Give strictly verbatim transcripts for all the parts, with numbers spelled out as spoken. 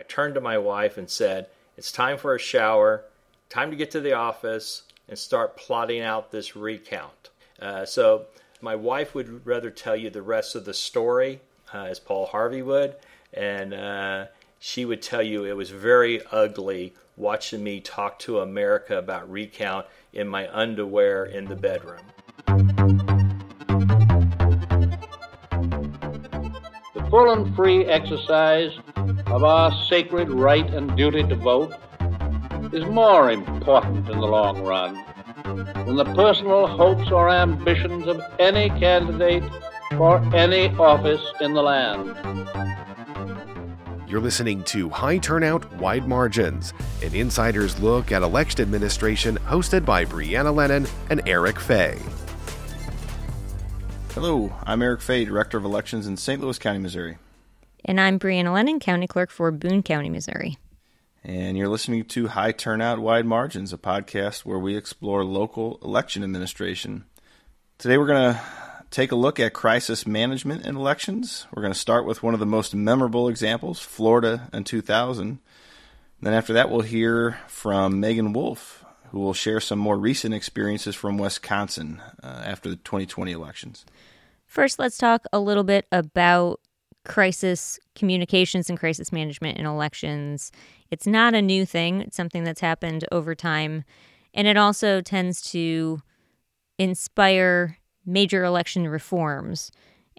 I turned to my wife and said, "It's time for a shower, time to get to the office and start plotting out this recount." Uh, so my wife would rather tell you the rest of the story, uh, as Paul Harvey would, and uh, she would tell you it was very ugly watching me talk to America about recount in my underwear in the bedroom. The full and free exercise of our sacred right and duty to vote is more important in the long run than the personal hopes or ambitions of any candidate for any office in the land. You're listening to High Turnout, Wide Margins, an insider's look at election administration hosted by Brianna Lennon and Eric Fay. Hello, I'm Eric Fay, Director of Elections in Saint Louis County, Missouri. And I'm Brianna Lennon, County Clerk for Boone County, Missouri. And you're listening to High Turnout, Wide Margins, a podcast where we explore local election administration. Today we're going to take a look at crisis management in elections. We're going to start with one of the most memorable examples, Florida in two thousand. Then after that, we'll hear from Megan Wolfe, who will share some more recent experiences from Wisconsin uh, after the twenty twenty elections. First, let's talk a little bit about crisis communications and crisis management in elections. It's not a new thing. It's something that's happened over time. And it also tends to inspire major election reforms.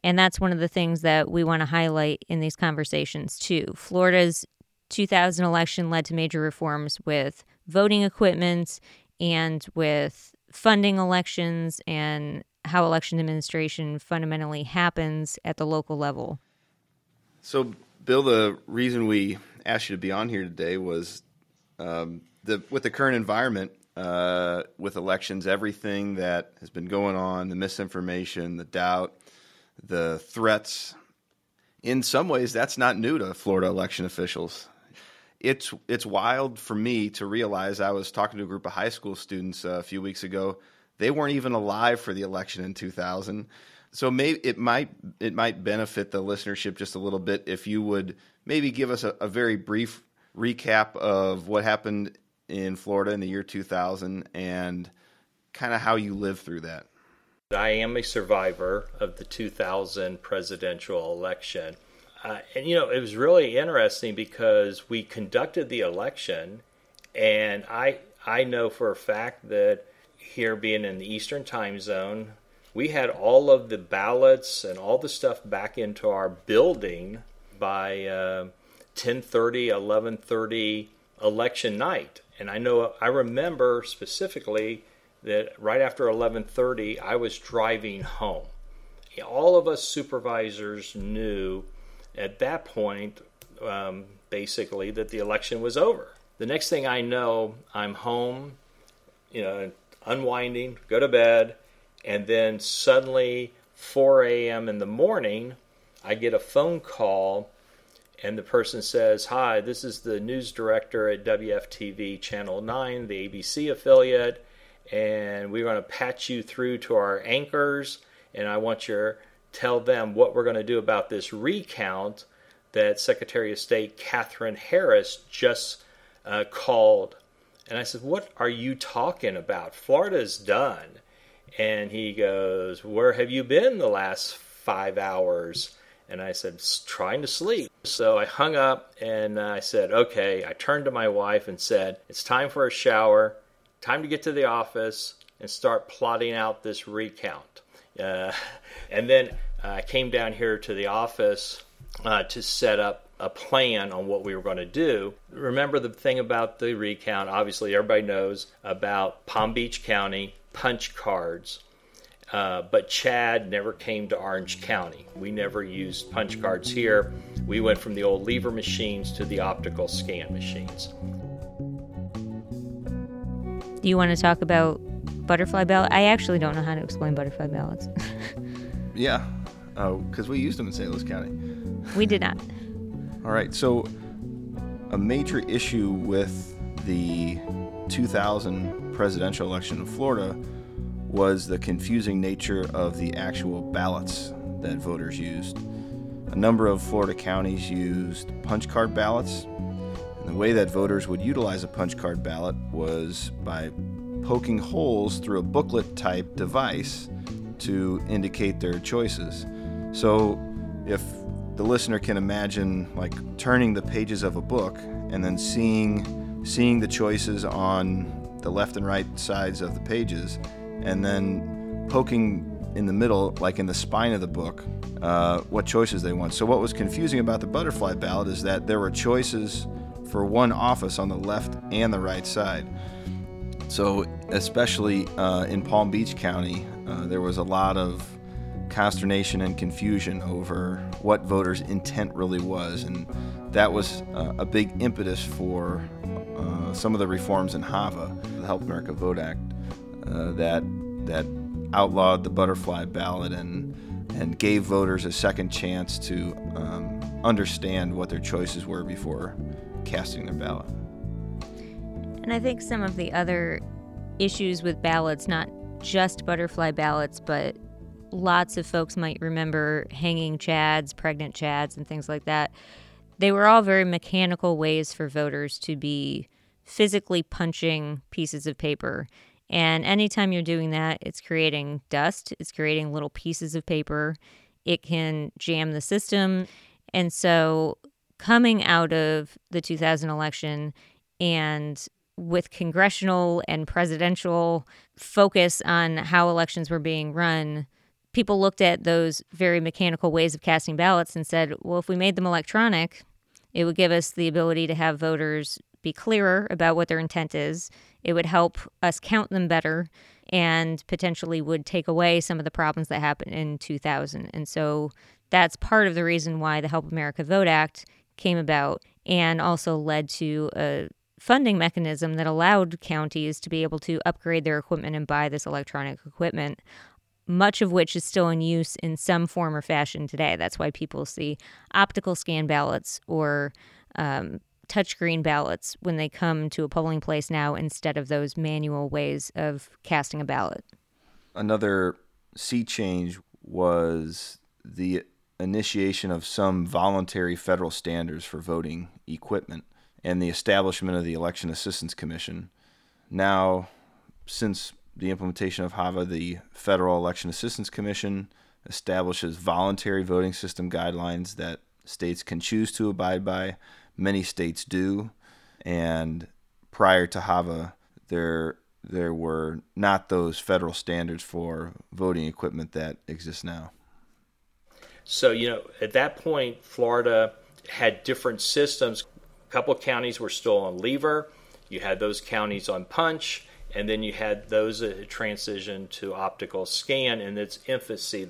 And that's one of the things that we want to highlight in these conversations, too. Florida's two thousand election led to major reforms with voting equipment and with funding elections and how election administration fundamentally happens at the local level. So, Bill, the reason we asked you to be on here today was um, the with the current environment, uh, with elections, everything that has been going on, the misinformation, the doubt, the threats, in some ways that's not new to Florida election officials. It's, it's wild for me to realize I was talking to a group of high school students uh, a few weeks ago. They weren't even alive for the election in two thousand. So maybe it might it might benefit the listenership just a little bit if you would maybe give us a, a very brief recap of what happened in Florida in the year two thousand and kind of how you lived through that. I am a survivor of the two thousand presidential election. Uh, and, you know, it was really interesting because we conducted the election, and I I know for a fact that here being in the Eastern time zone, we had all of the ballots and all the stuff back into our building by uh, ten thirty, eleven thirty election night. And I know I remember specifically that right after eleven thirty, I was driving home. All of us supervisors knew at that point, um, basically, that the election was over. The next thing I know, I'm home, you know, unwinding, go to bed. And then suddenly, four a.m. in the morning, I get a phone call, and the person says, "Hi, this is the news director at W F T V Channel nine, the A B C affiliate, and we're going to patch you through to our anchors, and I want you to tell them what we're going to do about this recount that Secretary of State Katherine Harris just uh, called." And I said, "What are you talking about? Florida's done." And he goes, "Where have you been the last five hours?" And I said, "Trying to sleep." So I hung up and I said, "Okay." I turned to my wife and said, "It's time for a shower, time to get to the office and start plotting out this recount." Uh, and then I came down here to the office uh, to set up a plan on what we were going to do. Remember the thing about the recount, obviously everybody knows about Palm Beach County punch cards, uh, but Chad never came to Orange County. We never used punch cards here. We went from the old lever machines to the optical scan machines. Do you want to talk about butterfly ballot? I actually don't know how to explain butterfly ballots. Yeah, because uh, we used them in Saint Louis County. We did not. All right, so a major issue with the two thousand presidential election in Florida was the confusing nature of the actual ballots that voters used. A number of Florida counties used punch card ballots, And the way that voters would utilize a punch card ballot was by poking holes through a booklet-type device to indicate their choices. So if the listener can imagine like turning the pages of a book and then seeing, seeing the choices on the left and right sides of the pages, and then poking in the middle, like in the spine of the book, uh, what choices they want. So what was confusing about the butterfly ballot is that there were choices for one office on the left and the right side. So especially uh, in Palm Beach County, uh, there was a lot of consternation and confusion over what voters' intent really was. And that was uh, a big impetus for uh, some of the reforms in HAVA, the Help America Vote Act, uh, that that outlawed the butterfly ballot and, and gave voters a second chance to um, understand what their choices were before casting their ballot. And I think some of the other issues with ballots, not just butterfly ballots, but lots of folks might remember hanging chads, pregnant chads, and things like that. They were all very mechanical ways for voters to be physically punching pieces of paper. And anytime you're doing that, it's creating dust, it's creating little pieces of paper, it can jam the system. And so coming out of the two thousand election and with congressional and presidential focus on how elections were being run, people looked at those very mechanical ways of casting ballots and said, well, if we made them electronic, it would give us the ability to have voters be clearer about what their intent is. It would help us count them better and potentially would take away some of the problems that happened in two thousand. And so that's part of the reason why the Help America Vote Act came about and also led to a funding mechanism that allowed counties to be able to upgrade their equipment and buy this electronic equipment, much of which is still in use in some form or fashion today. That's why people see optical scan ballots or um, touchscreen ballots when they come to a polling place now instead of those manual ways of casting a ballot. Another sea change was the initiation of some voluntary federal standards for voting equipment and the establishment of the Election Assistance Commission. Now, since the implementation of HAVA, the Federal Election Assistance Commission establishes voluntary voting system guidelines that states can choose to abide by. Many states do, and prior to HAVA, there there were not those federal standards for voting equipment that exist now. So, you know, at that point, Florida had different systems. A couple of counties were still on lever. You had those counties on punch, and then you had those that transitioned to optical scan in its infancy.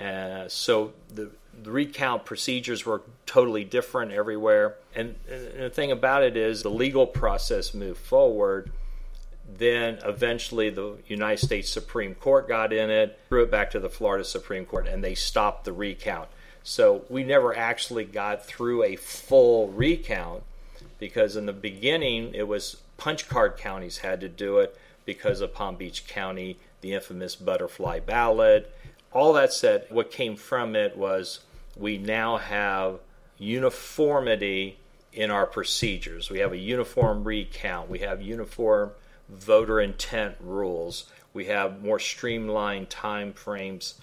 Uh, so the, the recount procedures were totally different everywhere. And, and the thing about it is the legal process moved forward. Then eventually the United States Supreme Court got in it, threw it back to the Florida Supreme Court, and they stopped the recount. So we never actually got through a full recount, because in the beginning, it was punch card counties had to do it because of Palm Beach County, the infamous butterfly ballot. All that said, what came from it was we now have uniformity in our procedures. We have a uniform recount. We have uniform voter intent rules. We have more streamlined time frames.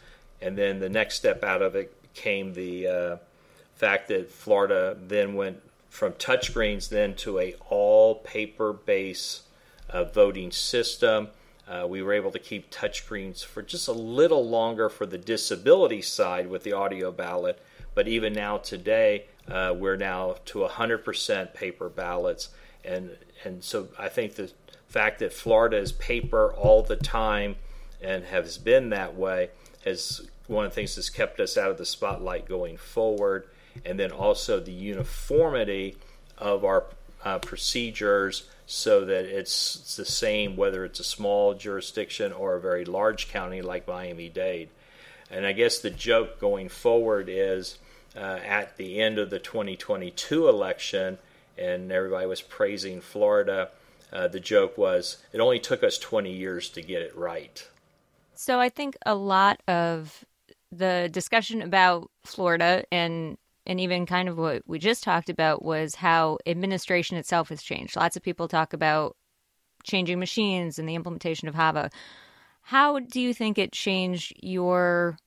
And then the next step out of it came the uh, fact that Florida then went from touchscreens then to a all paper-based uh, voting system. Uh, we were able to keep touchscreens for just a little longer for the disability side with the audio ballot, but even now today uh, we're now to one hundred percent paper ballots. And and so I think the fact that Florida is paper all the time and has been that way is one of the things that's kept us out of the spotlight going forward. And then also the uniformity of our uh, procedures so that it's, it's the same whether it's a small jurisdiction or a very large county like Miami-Dade. And I guess the joke going forward is uh, at the end of the twenty twenty-two election, and everybody was praising Florida, uh, the joke was it only took us twenty years to get it right. So I think a lot of the discussion about Florida and and even kind of what we just talked about was how administration itself has changed. Lots of people talk about changing machines and the implementation of HAVA. How do you think it changed your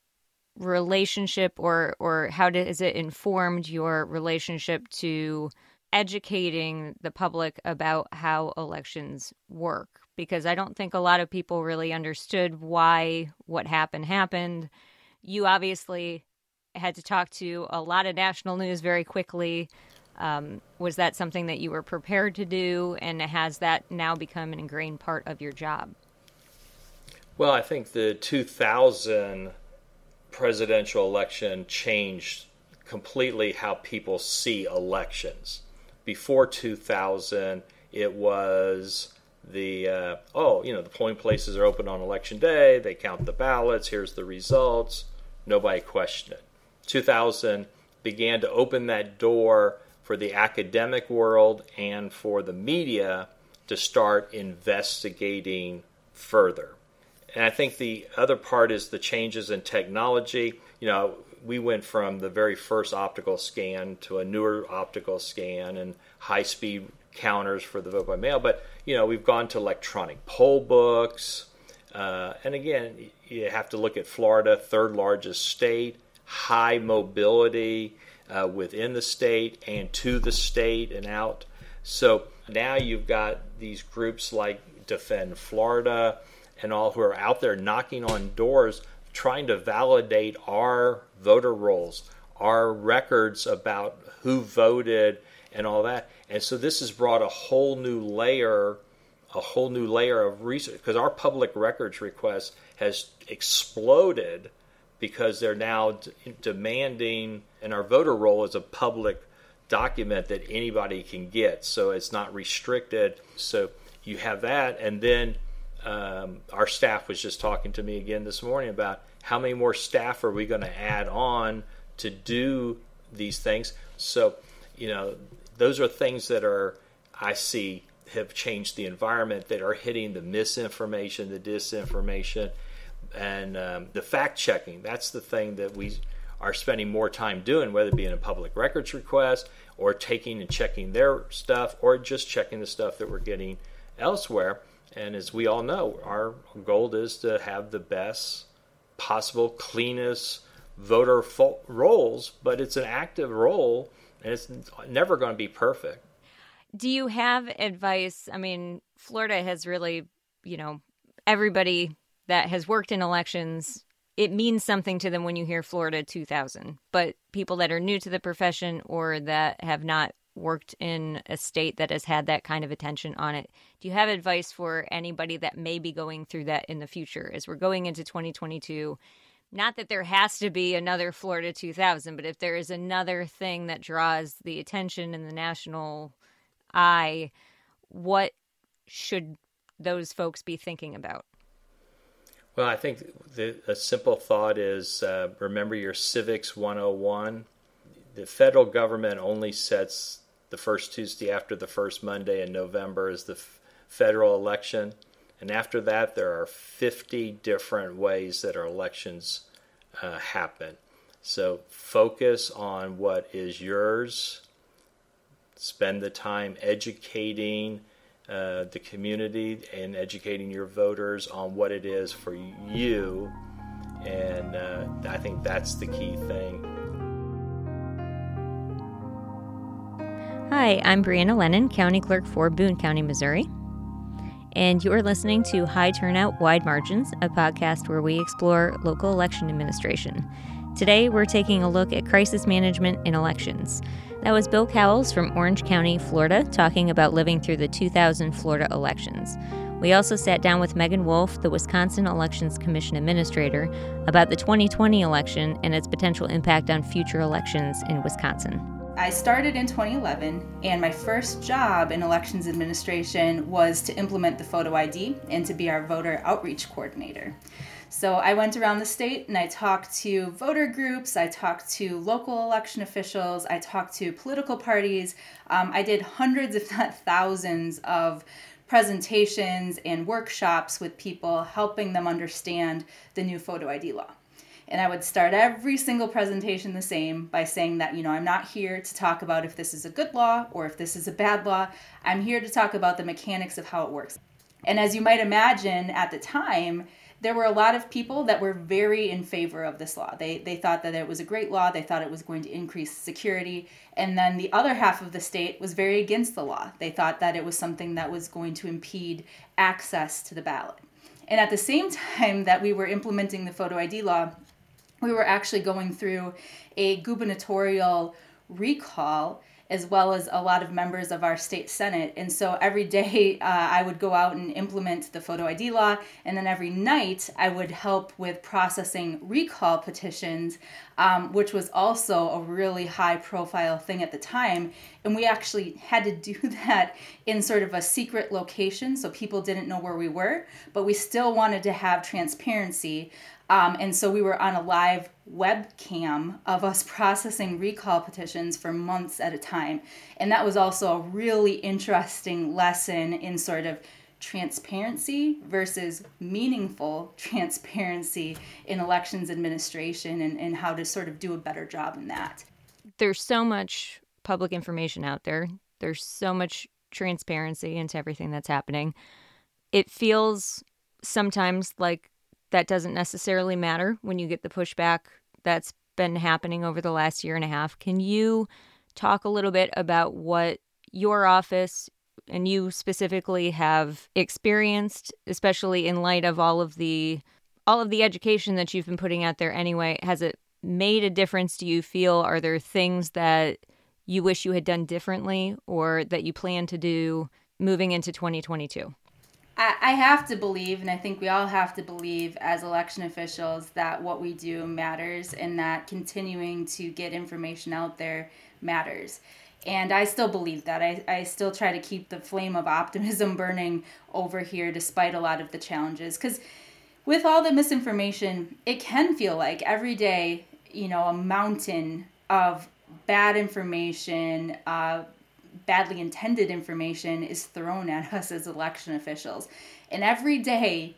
relationship, or or how did, is it informed your relationship to educating the public about how elections work? Because I don't think a lot of people really understood why what happened happened. You obviously had to talk to a lot of national news very quickly. Um, was that something that you were prepared to do, and has that now become an ingrained part of your job? Well, I think the two thousand presidential election changed completely how people see elections. Before two thousand, it was the, uh, oh, you know, the polling places are open on election day, they count the ballots, here's the results, nobody questioned it. two thousand began to open that door for the academic world and for the media to start investigating further. And I think the other part is the changes in technology. You know, we went from the very first optical scan to a newer optical scan and high-speed counters for the vote by mail. But, you know, we've gone to electronic poll books. Uh, and again, you have to look at Florida, third largest state, high mobility uh, within the state and to the state and out. So now you've got these groups like Defend Florida and all who are out there knocking on doors trying to validate our voter rolls, our records about who voted and all that. And so this has brought a whole new layer, a whole new layer of research, because our public records request has exploded because they're now d- demanding, and our voter roll is a public document that anybody can get, so it's not restricted. So you have that, and then um, our staff was just talking to me again this morning about how many more staff are we going to add on to do these things. So, you know, those are things that are, I see, have changed the environment, that are hitting the misinformation, the disinformation, and um, the fact-checking. That's the thing that we are spending more time doing, whether it be in a public records request or taking and checking their stuff or just checking the stuff that we're getting elsewhere. And as we all know, our goal is to have the best possible, cleanest voter fo- rolls, but it's an active role, and it's never going to be perfect. Do you have advice? I mean, Florida has really, you know, everybody that has worked in elections, it means something to them when you hear Florida two thousand. But people that are new to the profession or that have not worked in a state that has had that kind of attention on it, do you have advice for anybody that may be going through that in the future as we're going into twenty twenty-two? Not that there has to be another Florida two thousand, but if there is another thing that draws the attention and the national eye, what should those folks be thinking about? Well, I think the, a simple thought is uh, remember your Civics one oh one. The federal government only sets the first Tuesday after the first Monday in November is the f- federal election. And after that, there are fifty different ways that our elections uh, happen. So focus on what is yours. Spend the time educating Uh, the community and educating your voters on what it is for you, and uh, I think that's the key thing. Hi, I'm Brianna Lennon, County Clerk for Boone County, Missouri, and you're listening to High Turnout, Wide Margins, a podcast where we explore local election administration. Today, we're taking a look at crisis management in elections. That was Bill Cowles from Orange County, Florida, talking about living through the two thousand Florida elections. We also sat down with Megan Wolfe, the Wisconsin Elections Commission Administrator, about the twenty twenty election and its potential impact on future elections in Wisconsin. I started in twenty eleven, and my first job in elections administration was to implement the photo I D and to be our voter outreach coordinator. So I went around the state and I talked to voter groups, I talked to local election officials, I talked to political parties. Um, I did hundreds, if not thousands, of presentations and workshops with people, helping them understand the new photo I D law. And I would start every single presentation the same by saying that, you know, I'm not here to talk about if this is a good law or if this is a bad law. I'm here to talk about the mechanics of how it works. And as you might imagine, at the time, there were a lot of people that were very in favor of this law. They they thought that it was a great law. They thought it was going to increase security. And then the other half of the state was very against the law. They thought that it was something that was going to impede access to the ballot. And at the same time that we were implementing the photo I D law, we were actually going through a gubernatorial recall as well as a lot of members of our state senate. And so every day uh, I would go out and implement the photo I D law, and then every night I would help with processing recall petitions, um, which was also a really high profile thing at the time. And we actually had to do that in sort of a secret location, so people didn't know where we were, but we still wanted to have transparency. Um, and so we were on a live webcam of us processing recall petitions for months at a time. And that was also a really interesting lesson in sort of transparency versus meaningful transparency in elections administration, and, and how to sort of do a better job in that. There's so much public information out there. There's so much transparency into everything that's happening. It feels sometimes like that doesn't necessarily matter when you get the pushback that's been happening over the last year and a half. Can you talk a little bit about what your office and you specifically have experienced, especially in light of all of the all of the education that you've been putting out there anyway? Has it made a difference, do you feel? Are there things that you wish you had done differently or that you plan to do moving into twenty twenty-two? I have to believe, and I think we all have to believe as election officials, that what we do matters and that continuing to get information out there matters. And I still believe that. I, I still try to keep the flame of optimism burning over here despite a lot of the challenges. Because with all the misinformation, it can feel like every day, you know, a mountain of bad information, uh, badly intended information is thrown at us as election officials. And every day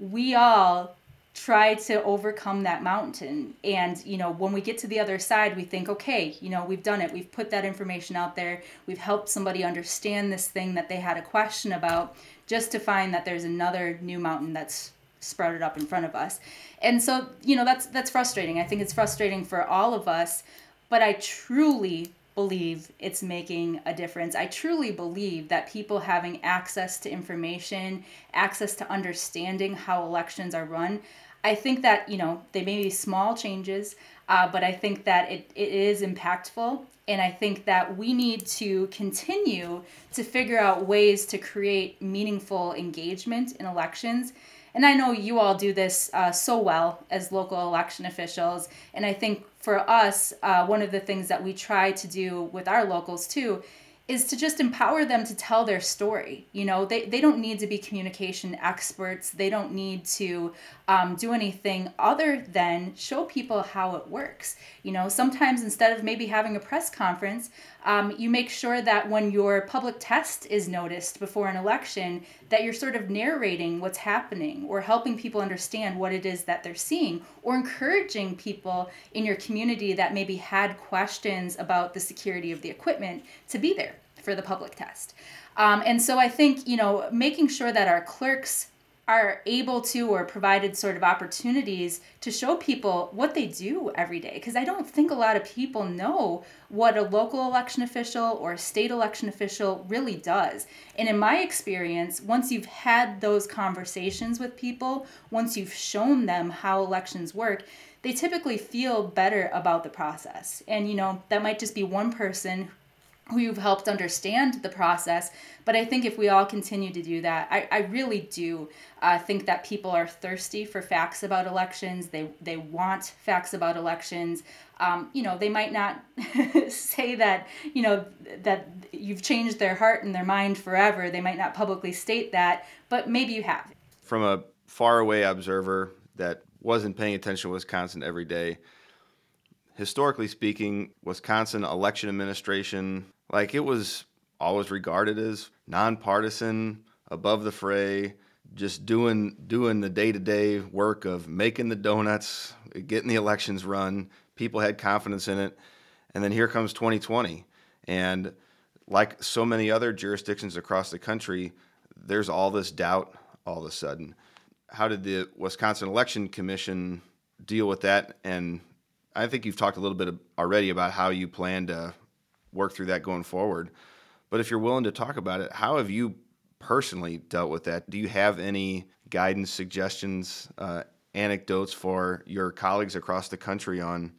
we all try to overcome that mountain. And, you know, when we get to the other side, we think, okay, you know, we've done it. We've put that information out there. We've helped somebody understand this thing that they had a question about, just to find that there's another new mountain that's sprouted up in front of us. And so, you know, that's, that's frustrating. I think it's frustrating for all of us, but I truly believe it's making a difference. I truly believe that people having access to information, access to understanding how elections are run, I think that, you know, they may be small changes, uh, but I think that it, it is impactful. And I think that we need to continue to figure out ways to create meaningful engagement in elections. And I know you all do this uh, so well as local election officials. And I think for us, uh, one of the things that we try to do with our locals too is to just empower them to tell their story. You know, they, they don't need to be communication experts. They don't need to um, do anything other than show people how it works. You know, sometimes instead of maybe having a press conference, um, you make sure that when your public test is noticed before an election, that you're sort of narrating what's happening or helping people understand what it is that they're seeing, or encouraging people in your community that maybe had questions about the security of the equipment to be there for the public test. Um, and so I think, you know, making sure that our clerks are able to, or provided sort of opportunities to show people what they do every day. Because I don't think a lot of people know what a local election official or a state election official really does. And in my experience, once you've had those conversations with people, once you've shown them how elections work, they typically feel better about the process. And, you know, that might just be one person who you've helped understand the process. But I think if we all continue to do that, I, I really do uh, think that people are thirsty for facts about elections. They they want facts about elections. Um, you know, they might not say that, you know, that you've changed their heart and their mind forever. They might not publicly state that, but maybe you have. From a faraway observer that wasn't paying attention to Wisconsin every day, historically speaking, Wisconsin election administration, like it was always regarded as nonpartisan, above the fray, just doing doing the day-to-day work of making the donuts, getting the elections run. People had confidence in it. And then here comes twenty twenty. And like so many other jurisdictions across the country, there's all this doubt all of a sudden. How did the Wisconsin Election Commission deal with that? And I think you've talked a little bit already about how you plan to work through that going forward. But if you're willing to talk about it, how have you personally dealt with that? Do you have any guidance, suggestions, uh, anecdotes for your colleagues across the country on,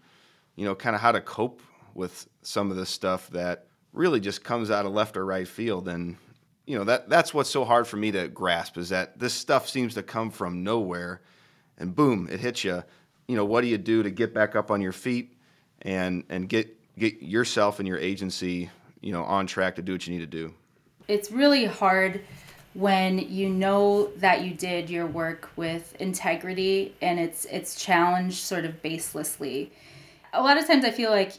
you know, kind of how to cope with some of this stuff that really just comes out of left or right field? And, you know, that that's what's so hard for me to grasp, is that this stuff seems to come from nowhere and boom, it hits you. You know, what do you do to get back up on your feet and and get get yourself and your agency, you know, on track to do what you need to do? It's really hard when you know that you did your work with integrity and it's it's challenged sort of baselessly. A lot of times I feel like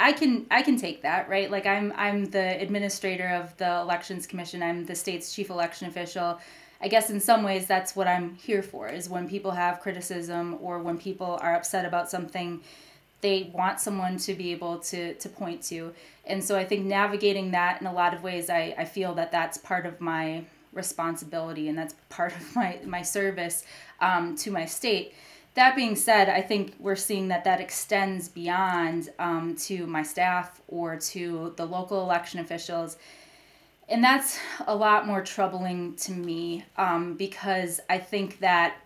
I can I can take that, right? Like I'm I'm the administrator of the Elections Commission. I'm the state's chief election official. I guess in some ways that's what I'm here for, is when people have criticism or when people are upset about something, they want someone to be able to to point to. And so I think navigating that in a lot of ways, I, I feel that that's part of my responsibility and that's part of my, my service um, to my state. That being said, I think we're seeing that that extends beyond um, to my staff or to the local election officials. And that's a lot more troubling to me um, because I think that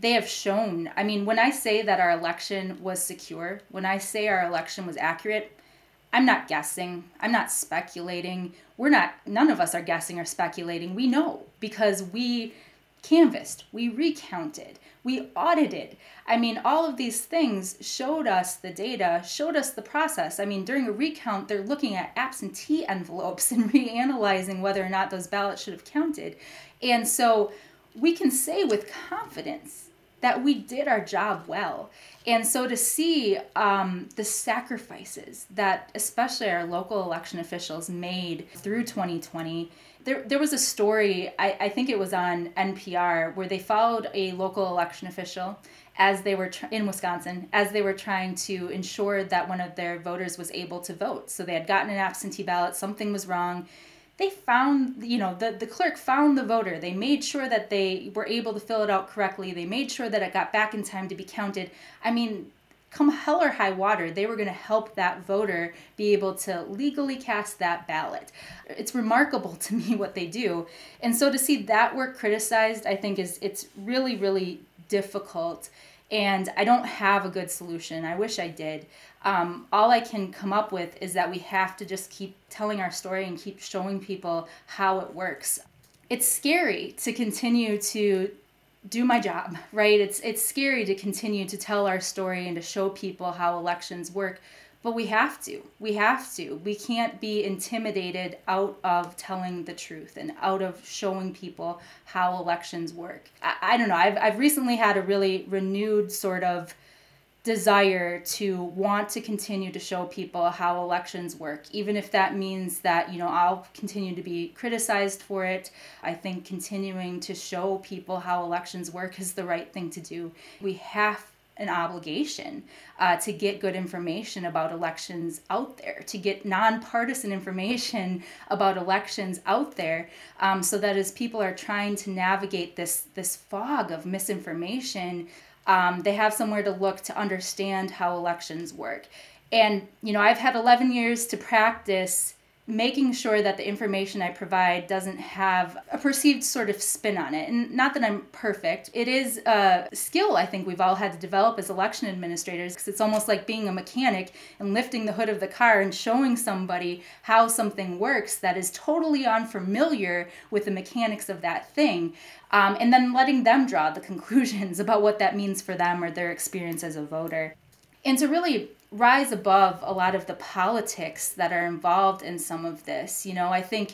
they have shown, I mean, when I say that our election was secure, when I say our election was accurate, I'm not guessing. I'm not speculating. We're not, none of us are guessing or speculating. We know because we canvassed, we recounted, we audited. I mean, all of these things showed us the data, showed us the process. I mean, during a recount, they're looking at absentee envelopes and reanalyzing whether or not those ballots should have counted. And so we can say with confidence that we did our job well. And so to see um, the sacrifices that especially our local election officials made through twenty twenty, There there was a story, I, I think it was on N P R, where they followed a local election official as they were tr- in Wisconsin, as they were trying to ensure that one of their voters was able to vote. So they had gotten an absentee ballot, something was wrong. They found, you know, the, the clerk found the voter. They made sure that they were able to fill it out correctly. They made sure that it got back in time to be counted. I mean, come hell or high water, they were going to help that voter be able to legally cast that ballot. It's remarkable to me what they do. And so to see that work criticized, I think is it's really, really difficult. And I don't have a good solution. I wish I did. Um, all I can come up with is that we have to just keep telling our story and keep showing people how it works. It's scary to continue to do my job, right? It's it's scary to continue to tell our story and to show people how elections work, but we have to. We have to. We can't be intimidated out of telling the truth and out of showing people how elections work. I, I don't know. I've I've recently had a really renewed sort of desire to want to continue to show people how elections work, even if that means that, you know, I'll continue to be criticized for it. I think continuing to show people how elections work is the right thing to do. We have an obligation uh, to get good information about elections out there, to get nonpartisan information about elections out there, um, so that as people are trying to navigate this this fog of misinformation, Um, they have somewhere to look to understand how elections work. And, you know, I've had eleven years to practice making sure that the information I provide doesn't have a perceived sort of spin on it. And not that I'm perfect. It is a skill I think we've all had to develop as election administrators, because it's almost like being a mechanic and lifting the hood of the car and showing somebody how something works that is totally unfamiliar with the mechanics of that thing. Um, and then letting them draw the conclusions about what that means for them or their experience as a voter. And to really rise above a lot of the politics that are involved in some of this. You know, I think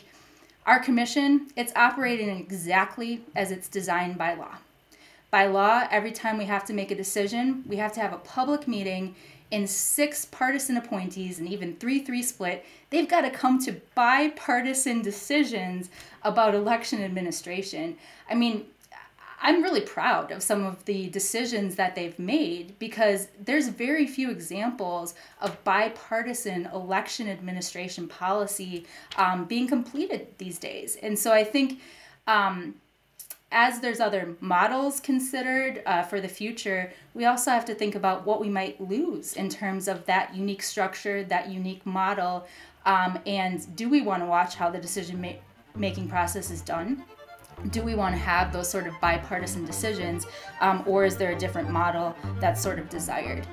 our commission, it's operating exactly as it's designed by law. By law, every time we have to make a decision, we have to have a public meeting and six partisan appointees and even three three split, they've got to come to bipartisan decisions about election administration. I mean, I'm really proud of some of the decisions that they've made because there's very few examples of bipartisan election administration policy um, being completed these days. And so I think um, as there's other models considered uh, for the future, we also have to think about what we might lose in terms of that unique structure, that unique model, um, and do we want to watch how the decision-making process is done? Do we want to have those sort of bipartisan decisions, um, or is there a different model that's sort of desired?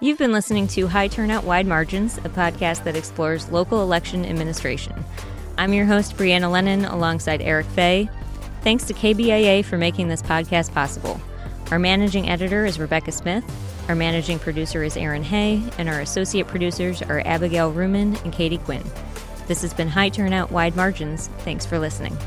You've been listening to High Turnout, Wide Margins, a podcast that explores local election administration. I'm your host, Brianna Lennon, alongside Eric Fay. Thanks to K B I A for making this podcast possible. Our managing editor is Rebecca Smith, our managing producer is Aaron Hay, and our associate producers are Abigail Ruman and Katie Quinn. This has been High Turnout, Wide Margins. Thanks for listening.